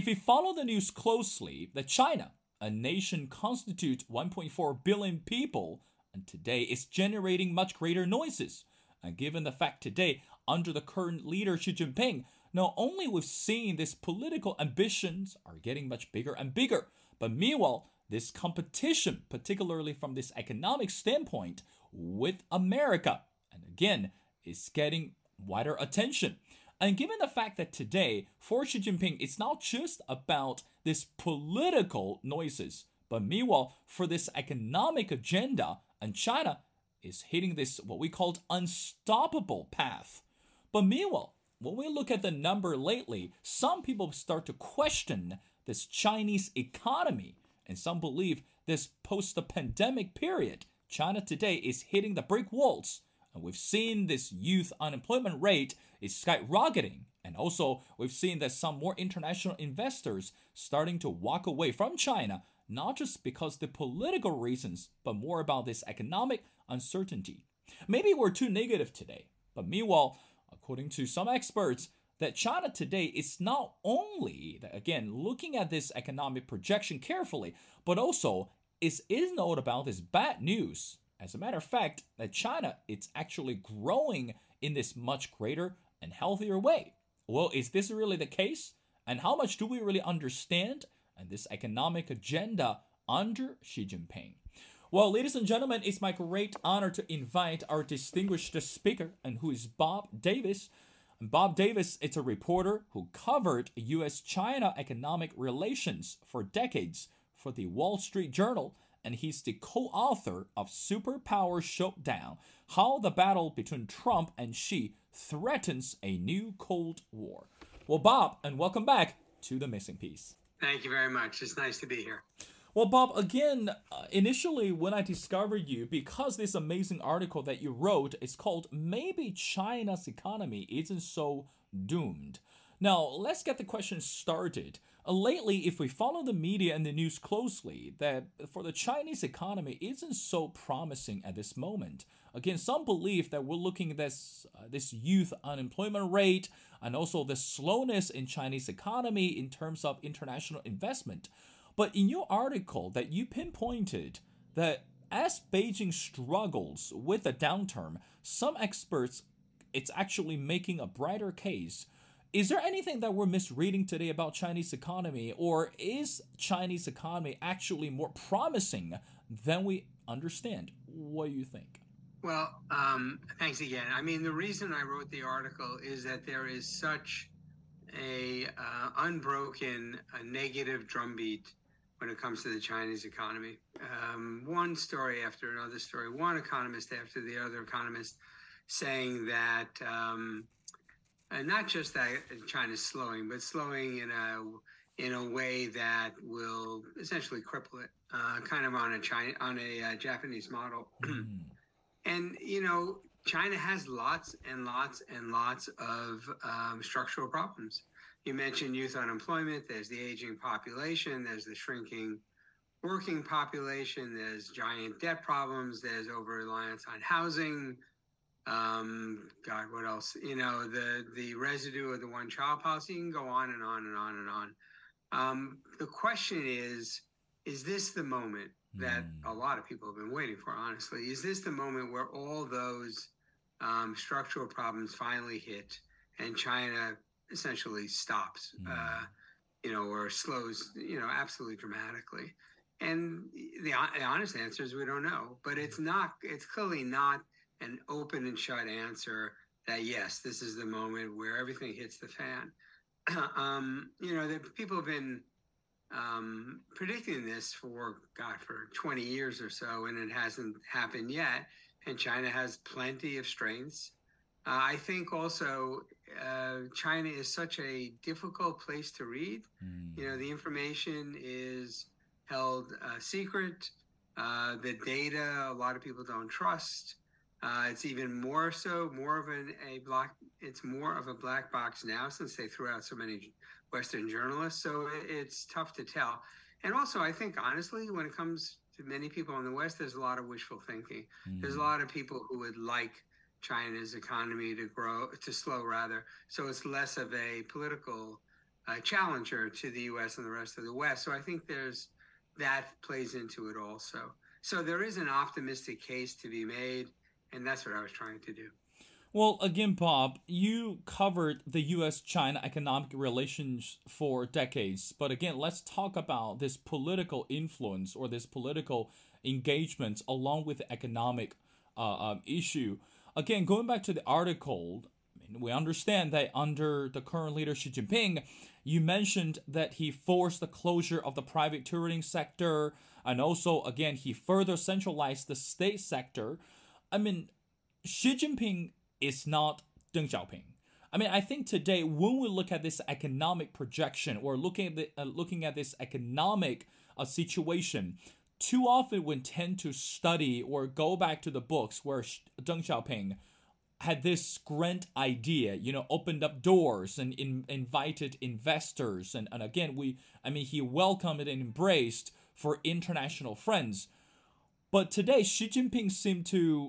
If you follow the news closely, that China, a nation constitutes 1.4 billion people, and today is generating much greater noises. And given the fact today, under the current leader Xi Jinping, not only we've seen these political ambitions are getting much bigger and bigger, but meanwhile, this competition, particularly from this economic standpoint, with America, and again, is getting wider attention. And given the fact that today, for Xi Jinping, it's not just about this political noises, but meanwhile, for this economic agenda, and China is hitting this, what we called unstoppable path. But meanwhile, when we look at the number lately, some people start to question this Chinese economy. And some believe this post-pandemic period, China today is hitting the brick walls. And we've seen this youth unemployment rate is skyrocketing. And also, we've seen that some more international investors starting to walk away from China, not just because of the political reasons, but more about this economic uncertainty. Maybe we're too negative today, but meanwhile, according to some experts, that China today is not only, again, looking at this economic projection carefully, but also is not about this bad news. As a matter of fact, that China, it's actually growing in this much greater and healthier way. Well, is this really the case? And how much do we really understand and this economic agenda under Xi Jinping? Well, ladies and gentlemen, it's my great honor to invite our distinguished speaker, and who is Bob Davis. And Bob Davis is a reporter who covered U.S.-China economic relations for decades for the Wall Street Journal, and he's the co-author of Superpower Showdown, How the Battle Between Trump and Xi Threatens a New Cold War. Well, Bob, and welcome back to The Missing Piece. Thank you very much. It's nice to be here. Well, Bob, again, initially when I discovered you, because this amazing article that you wrote is called Maybe China's Economy Isn't So Doomed. Now, let's get the question started. Lately, if we follow the media and the news closely, that for the Chinese economy isn't so promising at this moment. Again, some believe that we're looking at this youth unemployment rate and also the slowness in Chinese economy in terms of international investment. But in your article that you pinpointed that as Beijing struggles with a downturn, some experts, it's actually making a brighter case. Is there anything that we're misreading today about Chinese economy, or is Chinese economy actually more promising than we understand? What do you think? Well, thanks again. I mean, the reason I wrote the article is that there is such a unbroken negative drumbeat when it comes to the Chinese economy. One story after another story, one economist after the other economist saying that, and not just that China's slowing, but slowing in a way that will essentially cripple it, kind of on a Japanese model. And, you know, China has lots and lots and lots of structural problems. You mentioned youth unemployment, there's the aging population, there's the shrinking working population, there's giant debt problems, there's over-reliance on housing. God, what else? You know, the residue of the one-child policy, you can go on and on and on and on. The question is this the moment that a lot of people have been waiting for, honestly? Is this the moment where all those structural problems finally hit and China essentially stops, or slows, absolutely dramatically? And the honest answer is we don't know. But it's clearly not an open and shut answer that, yes, this is the moment where everything hits the fan. That people have been predicting this for 20 years or so, and it hasn't happened yet. And China has plenty of strengths. I think also China is such a difficult place to read. You know, the information is held secret. The data, a lot of people don't trust. It's even more so, it's more of a black box now since they threw out so many Western journalists. So it's tough to tell. And also, I think, honestly, when it comes to many people in the West, there's a lot of wishful thinking. There's a lot of people who would like China's economy to slow. So it's less of a political challenger to the U.S. and the rest of the West. So I think that plays into it also. So there is an optimistic case to be made, and that's what I was trying to do. Well, again, Bob, you covered the U.S.-China economic relations for decades. But again, let's talk about this political influence or this political engagement along with the economic issue. Again, going back to the article, I mean, we understand that under the current leader Xi Jinping, you mentioned that he forced the closure of the private tourism sector. And also, again, he further centralized the state sector. I mean, Xi Jinping is not Deng Xiaoping. I mean, I think today when we look at this economic projection or looking at this economic situation, too often we tend to study or go back to the books where Deng Xiaoping had this grand idea, you know, opened up doors and invited investors. And again, he welcomed and embraced for international friends. But today, Xi Jinping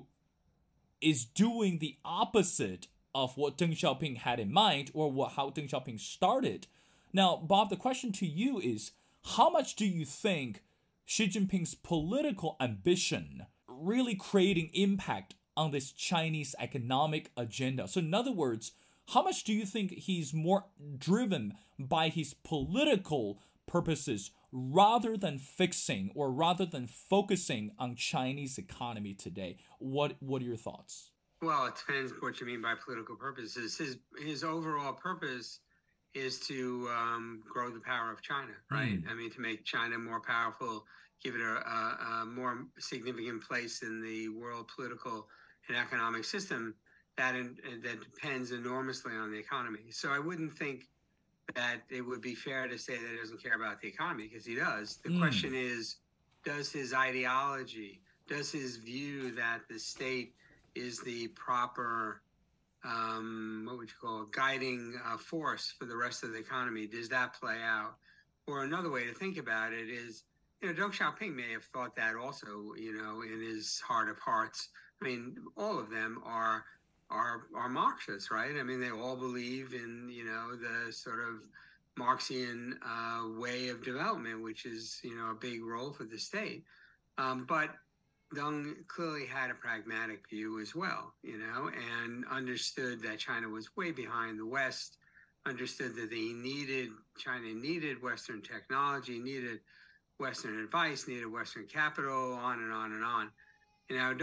is doing the opposite of what Deng Xiaoping had in mind or how Deng Xiaoping started. Now, Bob, the question to you is, how much do you think Xi Jinping's political ambition really creating impact on this Chinese economic agenda? So in other words, how much do you think he's more driven by his political purposes rather than fixing or rather than focusing on Chinese economy today? What are your thoughts? Well, it depends what you mean by political purposes. His overall purpose is to grow the power of China, right? I mean, to make China more powerful, give it a more significant place in the world political and economic system that depends enormously on the economy. So I wouldn't think that it would be fair to say that he doesn't care about the economy, because he does. The question is, does his ideology, does his view that the state is the proper, guiding force for the rest of the economy, does that play out? Or another way to think about it is, you know, Deng Xiaoping may have thought that also, you know, in his heart of hearts. I mean, all of them are Marxists, right? I mean, they all believe in, you know, the sort of Marxian way of development, which is, you know, a big role for the state. But Deng clearly had a pragmatic view as well, you know, and understood that China was way behind the West, understood that China needed Western technology, needed Western advice, needed Western capital, on and on and on. You know,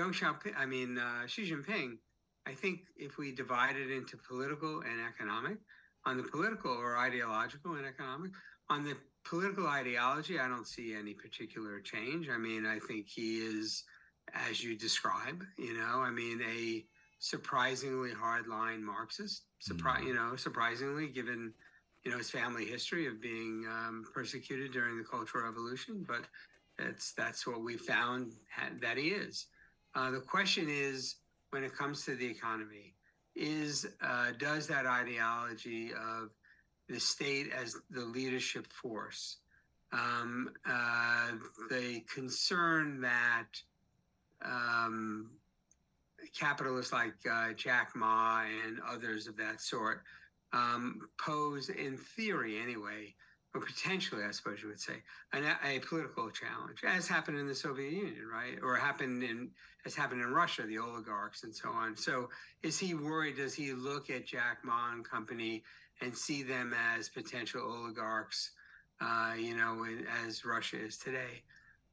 Xi Jinping, I think if we divide it into political and economic, on the political or ideological and economic, on the political ideology, I don't see any particular change. I mean, I think he is, as you describe, you know, I mean, a surprisingly hardline Marxist, surprisingly, given, you know, his family history of being persecuted during the Cultural Revolution. But that's what we found that he is. The question is, when it comes to the economy, does that ideology of the state as the leadership force, the concern that capitalists like Jack Ma and others of that sort pose, in theory anyway, or potentially, I suppose you would say, a political challenge, as happened in the Soviet Union, right? Or as happened in Russia, the oligarchs and so on. So is he worried? Does he look at Jack Ma and company and see them as potential oligarchs, you know, as Russia is today?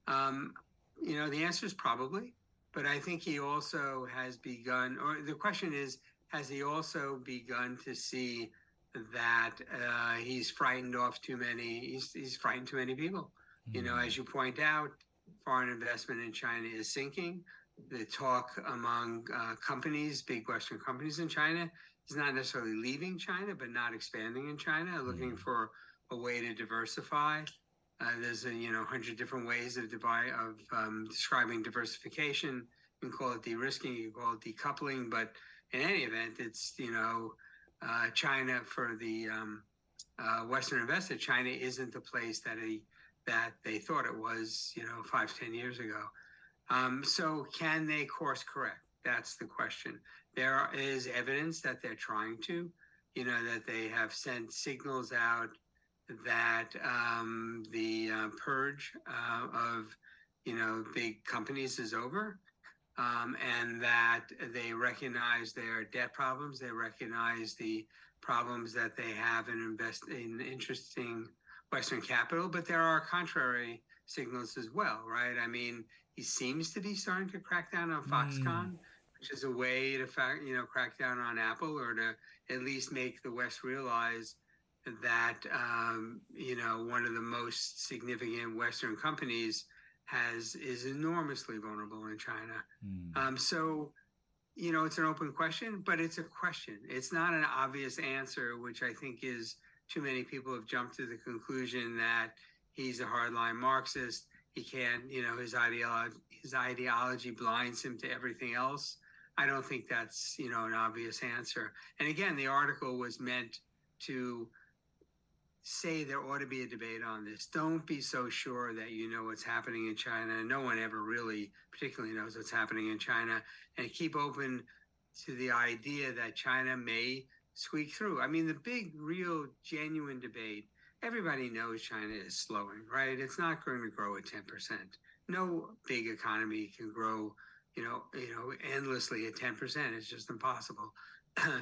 You know, the answer is probably, but I think he also has begun, or the question is, has he also begun to see that he's frightened off too many, he's frightened too many people. You know, as you point out, foreign investment in China is sinking. The talk among companies, big Western companies in China, is not necessarily leaving China, but not expanding in China, looking for a way to diversify. There's 100 different ways of describing diversification. You can call it de-risking, you can call it decoupling, but in any event, it's, you know, China, for the Western investor, China isn't the place that they thought it was, you know, 5-10 years ago. So can they course correct? That's the question. There is evidence that they're trying to, you know, that they have sent signals out that the purge of, big companies is over, and that they recognize their debt problems. They recognize the problems that they have in investing in interesting Western capital. But there are contrary signals as well, right? I mean, he seems to be starting to crack down on Foxconn, which is a way to crack down on Apple, or to at least make the West realize that one of the most significant Western companies is enormously vulnerable in China. So, it's an open question, but it's a question. It's not an obvious answer, which I think is too many people have jumped to the conclusion that he's a hardline Marxist. He can't, his ideology blinds him to everything else. I don't think that's, an obvious answer. And again, the article was meant to say there ought to be a debate on this. Don't be so sure that you know what's happening in China. No one ever really particularly knows what's happening in China. And keep open to the idea that China may squeak through. I mean, the big, real, genuine debate, everybody knows China is slowing, right? It's not going to grow at 10%. No big economy can grow, endlessly at 10%. It's just impossible.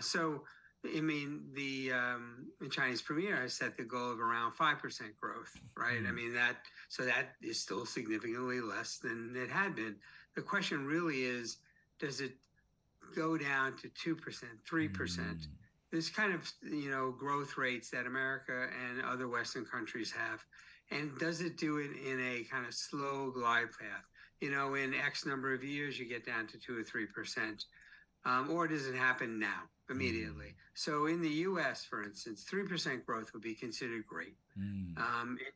So, I mean, the Chinese premier has set the goal of around 5% growth, right? I mean, that is still significantly less than it had been. The question really is, does it go down to 2%, 3%? This kind of, growth rates that America and other Western countries have. And does it do it in a kind of slow glide path? In X number of years, you get down to 2 or 3%. Or does it happen now, immediately? So in the U.S., for instance, 3% growth would be considered great. In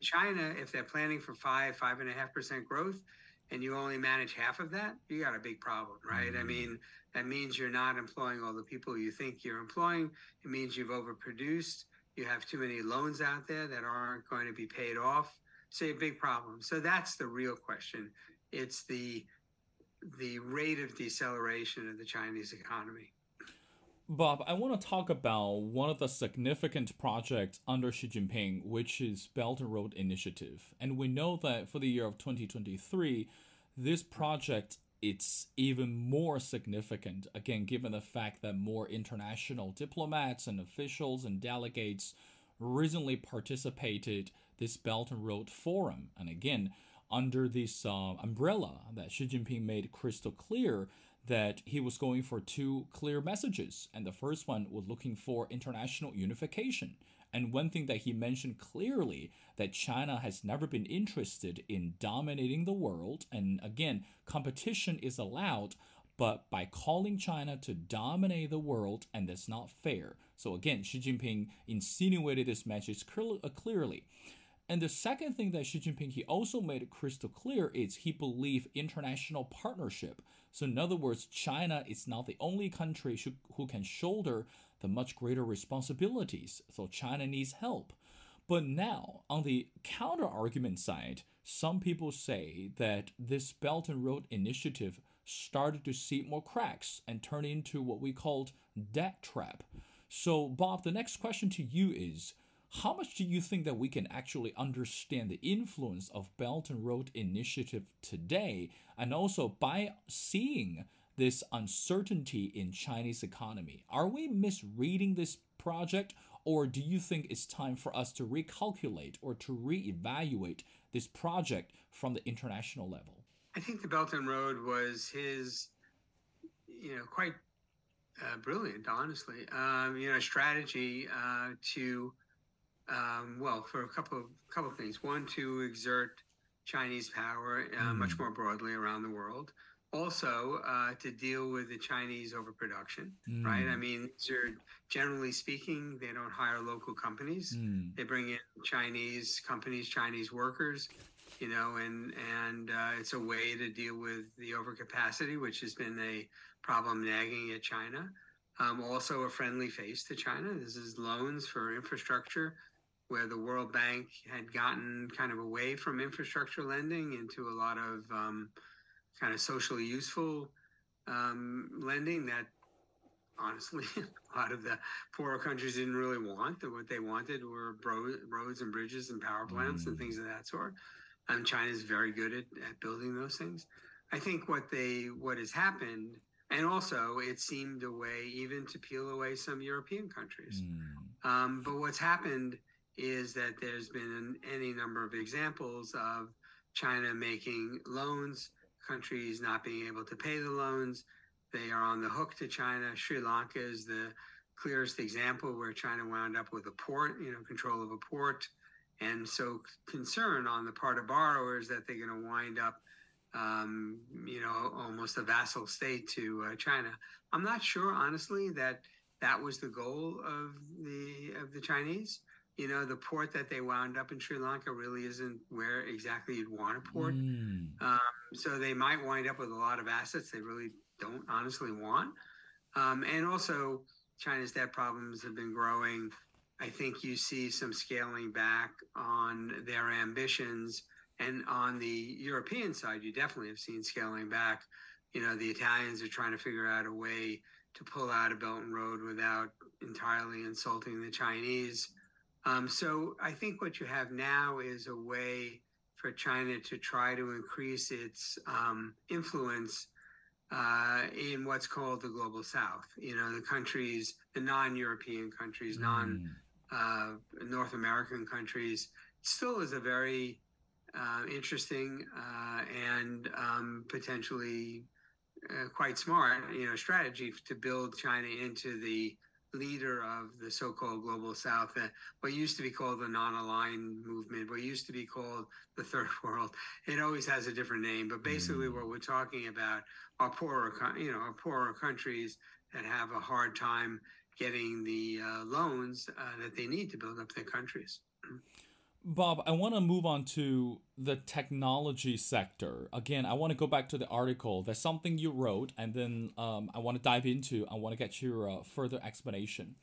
China, if they're planning for 5.5% growth, and you only manage half of that, you got a big problem, right? I mean, that means you're not employing all the people you think you're employing. It means you've overproduced. You have too many loans out there that aren't going to be paid off. So a big problem. So that's the real question. It's the rate of deceleration of the Chinese economy. Bob, I want to talk about one of the significant projects under Xi Jinping, which is Belt and Road Initiative. And we know that for the year of 2023, this project, it's even more significant, again, given the fact that more international diplomats and officials and delegates recently participated this Belt and Road Forum. And again, under this umbrella that Xi Jinping made crystal clear, that he was going for two clear messages. And the first one was looking for international unification. And one thing that he mentioned clearly, that China has never been interested in dominating the world. And again, competition is allowed, but by calling China to dominate the world, and that's not fair. So again, Xi Jinping insinuated this message clearly. And the second thing that Xi Jinping, he also made it crystal clear, is he believed international partnership. So in other words, China is not the only country who can shoulder the much greater responsibilities. So China needs help. But now, on the counter-argument side, some people say that this Belt and Road Initiative started to see more cracks and turn into what we called debt trap. So, Bob, the next question to you is, how much do you think that we can actually understand the influence of Belt and Road Initiative today, and also by seeing this uncertainty in Chinese economy? Are we misreading this project, or do you think it's time for us to recalculate or to reevaluate this project from the international level? I think the Belt and Road was his, quite brilliant, honestly, strategy to... for a couple of things. One, to exert Chinese power much more broadly around the world. Also, to deal with the Chinese overproduction, right? I mean, generally speaking, they don't hire local companies. They bring in Chinese companies, Chinese workers, and it's a way to deal with the overcapacity, which has been a problem nagging at China. Also a friendly face to China. This is loans for infrastructure, where the World Bank had gotten kind of away from infrastructure lending into a lot of kind of socially useful lending that honestly, a lot of the poorer countries didn't really want. What they wanted were roads and bridges and power plants and things of that sort. And China's very good at building those things. I think what has happened, and also it seemed a way even to peel away some European countries. But what's happened is that there's been any number of examples of China making loans, countries not being able to pay the loans. They are on the hook to China. Sri Lanka is the clearest example where China wound up with a port, control of a port. And so concern on the part of borrowers that they're going to wind up, almost a vassal state to China. I'm not sure, honestly, that was the goal of the Chinese. The port that they wound up in Sri Lanka really isn't where exactly you'd want a port. So they might wind up with a lot of assets they really don't honestly want. And also, China's debt problems have been growing. I think you see some scaling back on their ambitions. And on the European side, you definitely have seen scaling back. The Italians are trying to figure out a way to pull out of Belt and Road without entirely insulting the Chinese. So I think what you have now is a way for China to try to increase its influence in what's called the Global South. The countries, the non-European countries, non-North American countries, still is a very interesting and potentially quite smart, strategy to build China into the leader of the so-called Global South, what used to be called the non-aligned movement, what used to be called the Third World. It always has a different name, but basically what we're talking about are poorer countries that have a hard time getting the loans that they need to build up their countries. Bob, I want to move on to the technology sector. Again, I want to go back to the article. There's something you wrote, and then I want to dive into, I want to get your further explanation.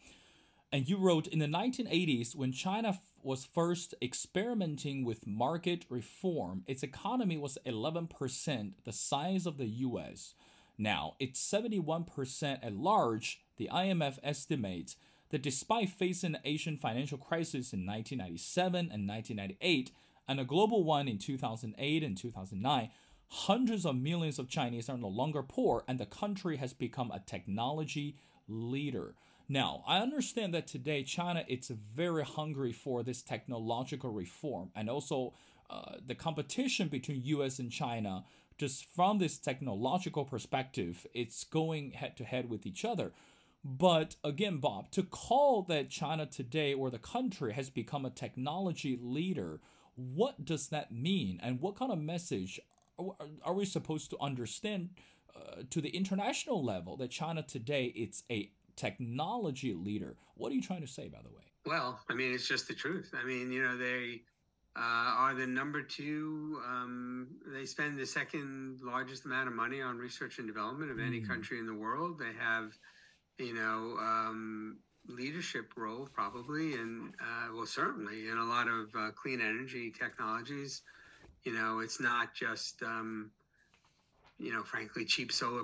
And you wrote, in the 1980s, when China was first experimenting with market reform, its economy was 11% the size of the U.S. Now, it's 71% at large, the IMF estimates, that despite facing the Asian financial crisis in 1997 and 1998, and a global one in 2008 and 2009, hundreds of millions of Chinese are no longer poor, and the country has become a technology leader. Now, I understand that today China is very hungry for this technological reform, and also the competition between U.S. and China, just from this technological perspective, it's going head-to-head with each other. But again, Bob, to call that China today or the country has become a technology leader, what does that mean? And what kind of message are we supposed to understand to the international level that China today, it's a technology leader? What are you trying to say, by the way? Well, it's just the truth. They are the number two. They spend the second largest amount of money on research and development of any country in the world. They have leadership role probably, and certainly in a lot of clean energy technologies. It's not just, frankly, cheap solar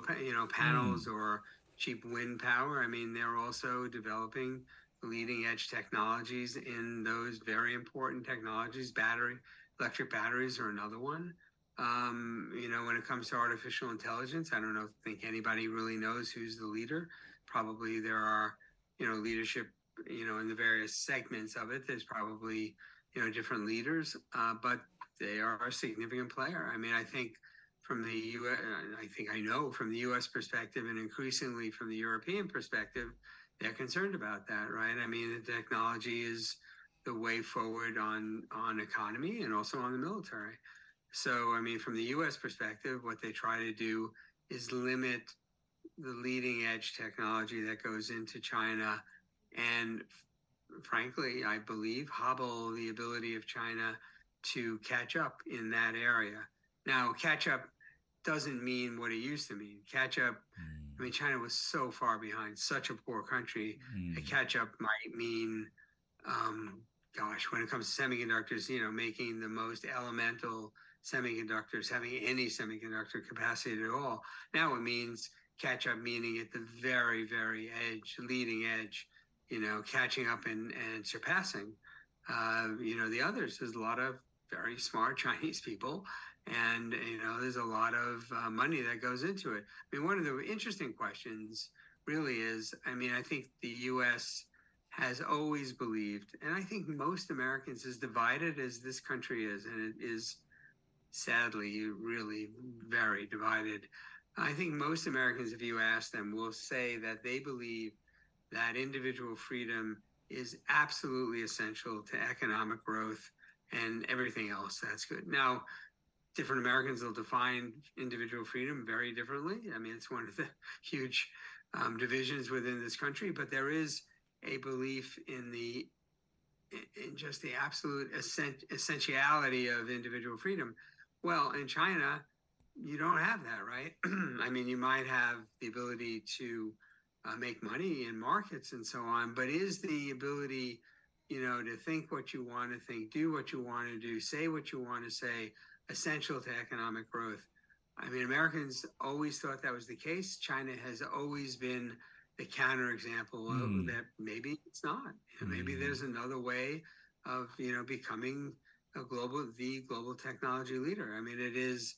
panels or cheap wind power. They're also developing leading edge technologies in those very important technologies. Electric batteries are another one. When it comes to artificial intelligence, I don't think anybody really knows who's the leader. Probably there are, leadership, in the various segments of it, there's probably, different leaders, but they are a significant player. I think from the U.S., I know from the U.S. perspective and increasingly from the European perspective, they're concerned about that, right? The technology is the way forward on economy and also on the military. So, from the U.S. perspective, what they try to do is limit the leading edge technology that goes into China and, frankly, I believe, hobble the ability of China to catch up in that area. Now, catch up doesn't mean what it used to mean. Catch up, China was so far behind, such a poor country. A catch up might mean, when it comes to semiconductors, making the most elemental semiconductors, having any semiconductor capacity at all. Now it means catch up, meaning at the very, very edge, leading edge, you know, catching up and surpassing, you know, the others. There's a lot of very smart Chinese people, and, you know, there's a lot of money that goes into it. I mean, one of the interesting questions really is, I mean, I think the U.S. has always believed, and I think most Americans, as divided as this country is, and it is sadly really very divided, I think most Americans, if you ask them, will say that they believe that individual freedom is absolutely essential to economic growth and everything else that's good. Now, different Americans will define individual freedom very differently. I mean, it's one of the huge divisions within this country, but there is a belief in just the absolute essentiality of individual freedom. Well, in China, you don't have that, right? I mean, you might have the ability to make money in markets and so on, but is the ability, you know, to think what you want to think, do what you want to do, say what you want to say, essential to economic growth? I mean, Americans always thought that was the case. China has always been the counterexample of that. Maybe it's not. Maybe there's another way of, you know, becoming the global technology leader. I mean, it is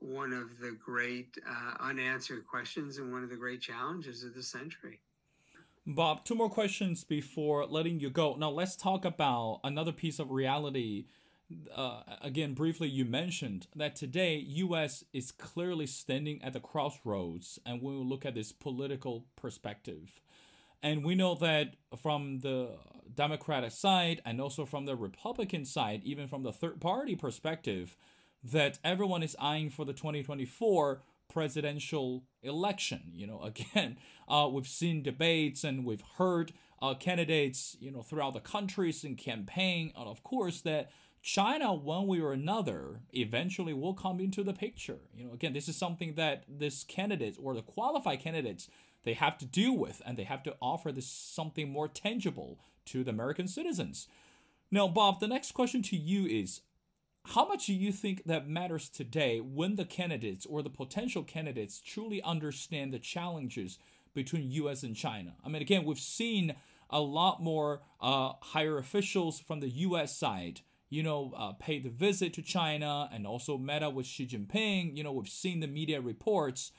one of the great unanswered questions and one of the great challenges of the century. Bob, two more questions before letting you go. Now, let's talk about another piece of reality. Again, briefly, you mentioned that today U.S. is clearly standing at the crossroads, and we will look at this political perspective. And we know that from the Democratic side and also from the Republican side, even from the third party perspective, that everyone is eyeing for the 2024 presidential election. You know, again, we've seen debates and we've heard candidates, you know, throughout the countries in campaign. And of course, that China, one way or another, eventually will come into the picture. You know, again, this is something that this candidates or the qualified candidates, they have to deal with, and they have to offer this something more tangible to the American citizens. Now, Bob, the next question to you is, how much do you think that matters today when the candidates or the potential candidates truly understand the challenges between U.S. and China? I mean, again, we've seen a lot more higher officials from the U.S. side, you know, paid the visit to China and also met up with Xi Jinping. You know, we've seen the media reports.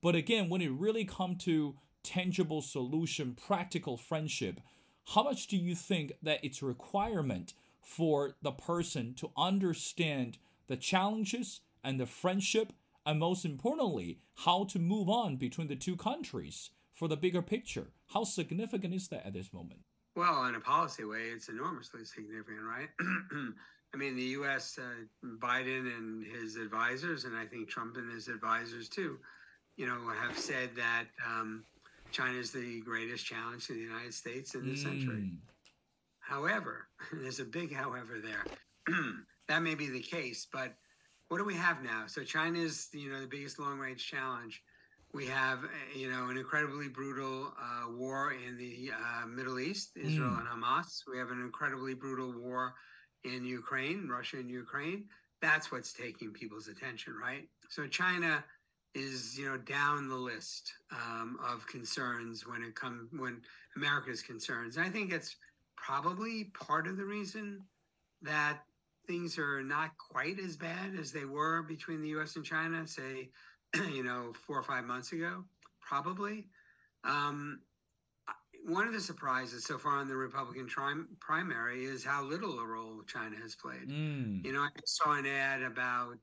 But again, when it really comes to tangible solution, practical friendship, how much do you think that it's a requirement for the person to understand the challenges and the friendship, and most importantly, how to move on between the two countries for the bigger picture? How significant is that at this moment? Well, in a policy way, it's enormously significant, right? I mean, the U.S., Biden and his advisors, and I think Trump and his advisors too, you know, have said that China is the greatest challenge to the United States in this century. However, there's a big however there. That may be the case, but what do we have now? So China is, you know, the biggest long-range challenge. We have, you know, an incredibly brutal war in the Middle East, Israel and Hamas. We have an incredibly brutal war in Ukraine, Russia and Ukraine. That's what's taking people's attention, right? So China is, you know, down the list of concerns when America's concerns. And I think it's probably part of the reason that things are not quite as bad as they were between the U.S. and China, say, you know, 4 or 5 months ago, probably. One of the surprises so far in the Republican primary is how little a role China has played. You know, I saw an ad about,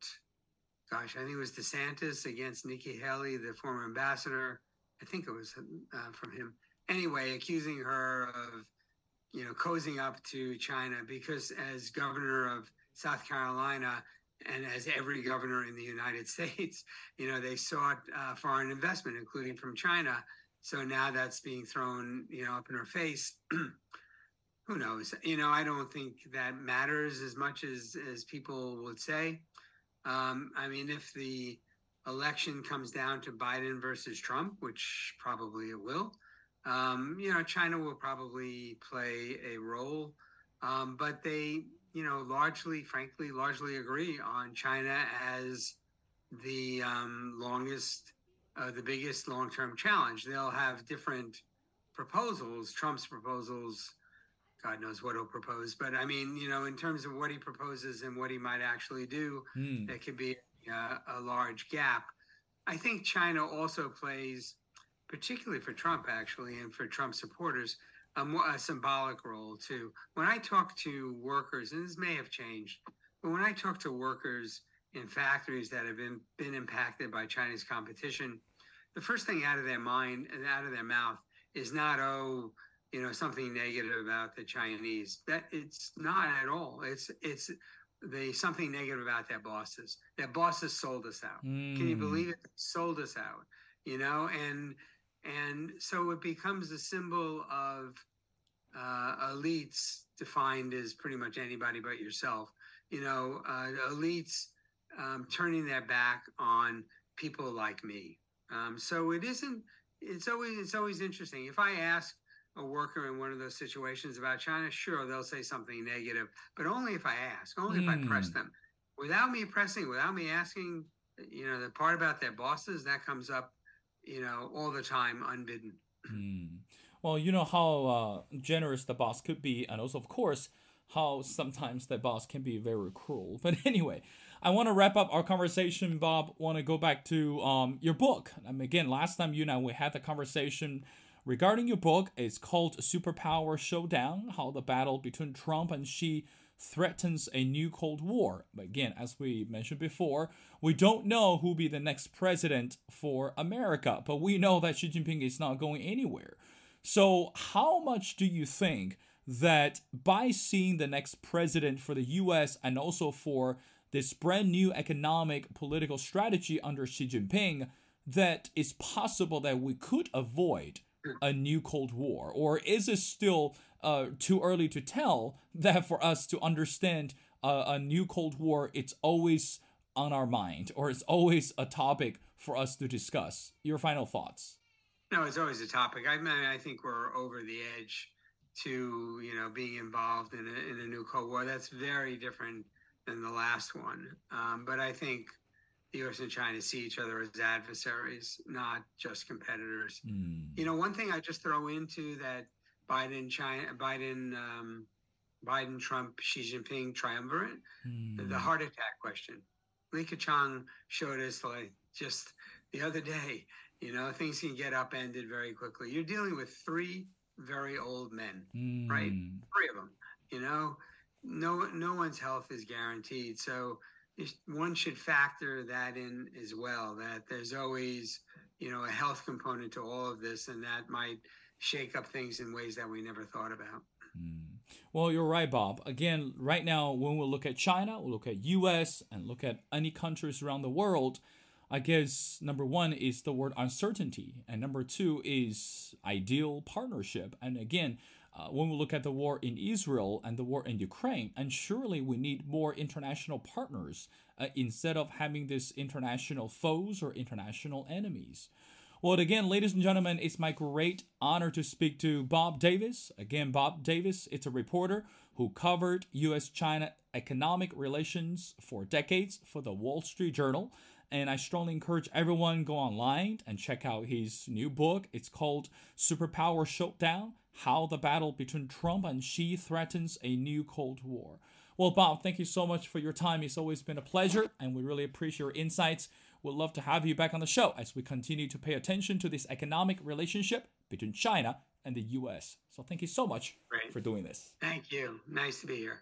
I think it was DeSantis against Nikki Haley, the former ambassador. I think it was from him. Anyway, accusing her of, you know, cozying up to China, because as governor of South Carolina, and as every governor in the United States, you know, they sought foreign investment, including from China. So now that's being thrown, you know, up in her face. Who knows? You know, I don't think that matters as much as people would say. I mean, if the election comes down to Biden versus Trump, which probably it will, you know, China will probably play a role, but they, you know, largely agree on China as the longest the biggest long-term challenge. They'll have different proposals. Trump's proposals, God knows what he'll propose. But I mean, you know, in terms of what he proposes and what he might actually do, there could be a large gap. I think China also plays, particularly for Trump, actually, and for Trump supporters, a symbolic role, too. When I talk to workers, and this may have changed, but when I talk to workers in factories that have been impacted by Chinese competition, the first thing out of their mind and out of their mouth is not, oh, you know, something negative about the Chinese. That it's not at all. It's the something negative about their bosses. Their bosses sold us out. Can you believe it? They sold us out, you know? And so it becomes a symbol of elites, defined as pretty much anybody but yourself, you know, elites turning their back on people like me. So it isn't, it's always interesting. If I ask a worker in one of those situations about China, sure, they'll say something negative, but only if I ask, only if I press them. Without me pressing, without me asking, you know, the part about their bosses, that comes up, you know, all the time unbidden. Well, you know how generous the boss could be, and also, of course, how sometimes the boss can be very cruel. But anyway, I want to wrap up our conversation, Bob. Want to go back to your book. Again, last time you and I, we had the conversation regarding your book. It's called Superpower Showdown, How the Battle Between Trump and Xi Threatens a New Cold War. But again, as we mentioned before, we don't know who will be the next president for America, but we know that Xi Jinping is not going anywhere. So how much do you think that by seeing the next president for the U.S. and also for this brand new economic political strategy under Xi Jinping, that it's possible that we could avoid a new Cold War? Or is it still too early to tell that for us to understand a new Cold War, it's always on our mind, or it's always a topic for us to discuss? Your final thoughts? No, it's always a topic. I mean, I think we're over the edge to, you know, being involved in a new Cold War. That's very different than the last one. But I think the U.S. and China see each other as adversaries, not just competitors. You know, one thing I just throw into that Biden, Trump, Xi Jinping triumvirate, the heart attack question. Li Keqiang showed us, like, just the other day, you know, things can get upended very quickly. You're dealing with three very old men, right? Three of them, you know, no one's health is guaranteed. So one should factor that in as well, that there's always, you know, a health component to all of this, and that might shake up things in ways that we never thought about. Well, you're right, Bob. Again, right now, when we look at China, we look at U.S. and look at any countries around the world, I guess number one is the word uncertainty, and number two is ideal partnership. And again, when we look at the war in Israel and the war in Ukraine, and surely we need more international partners instead of having this international foes or international enemies. Well, again, ladies and gentlemen, it's my great honor to speak to Bob Davis. Again, Bob Davis, it's a reporter who covered U.S.-China economic relations for decades for the Wall Street Journal. And I strongly encourage everyone go online and check out his new book. It's called Superpower Showdown, How the Battle Between Trump and Xi Threatens a New Cold War. Well, Bob, thank you so much for your time. It's always been a pleasure, and we really appreciate your insights. We'd love to have you back on the show as we continue to pay attention to this economic relationship between China and the U.S. So thank you so much for doing this. Thank you. Nice to be here.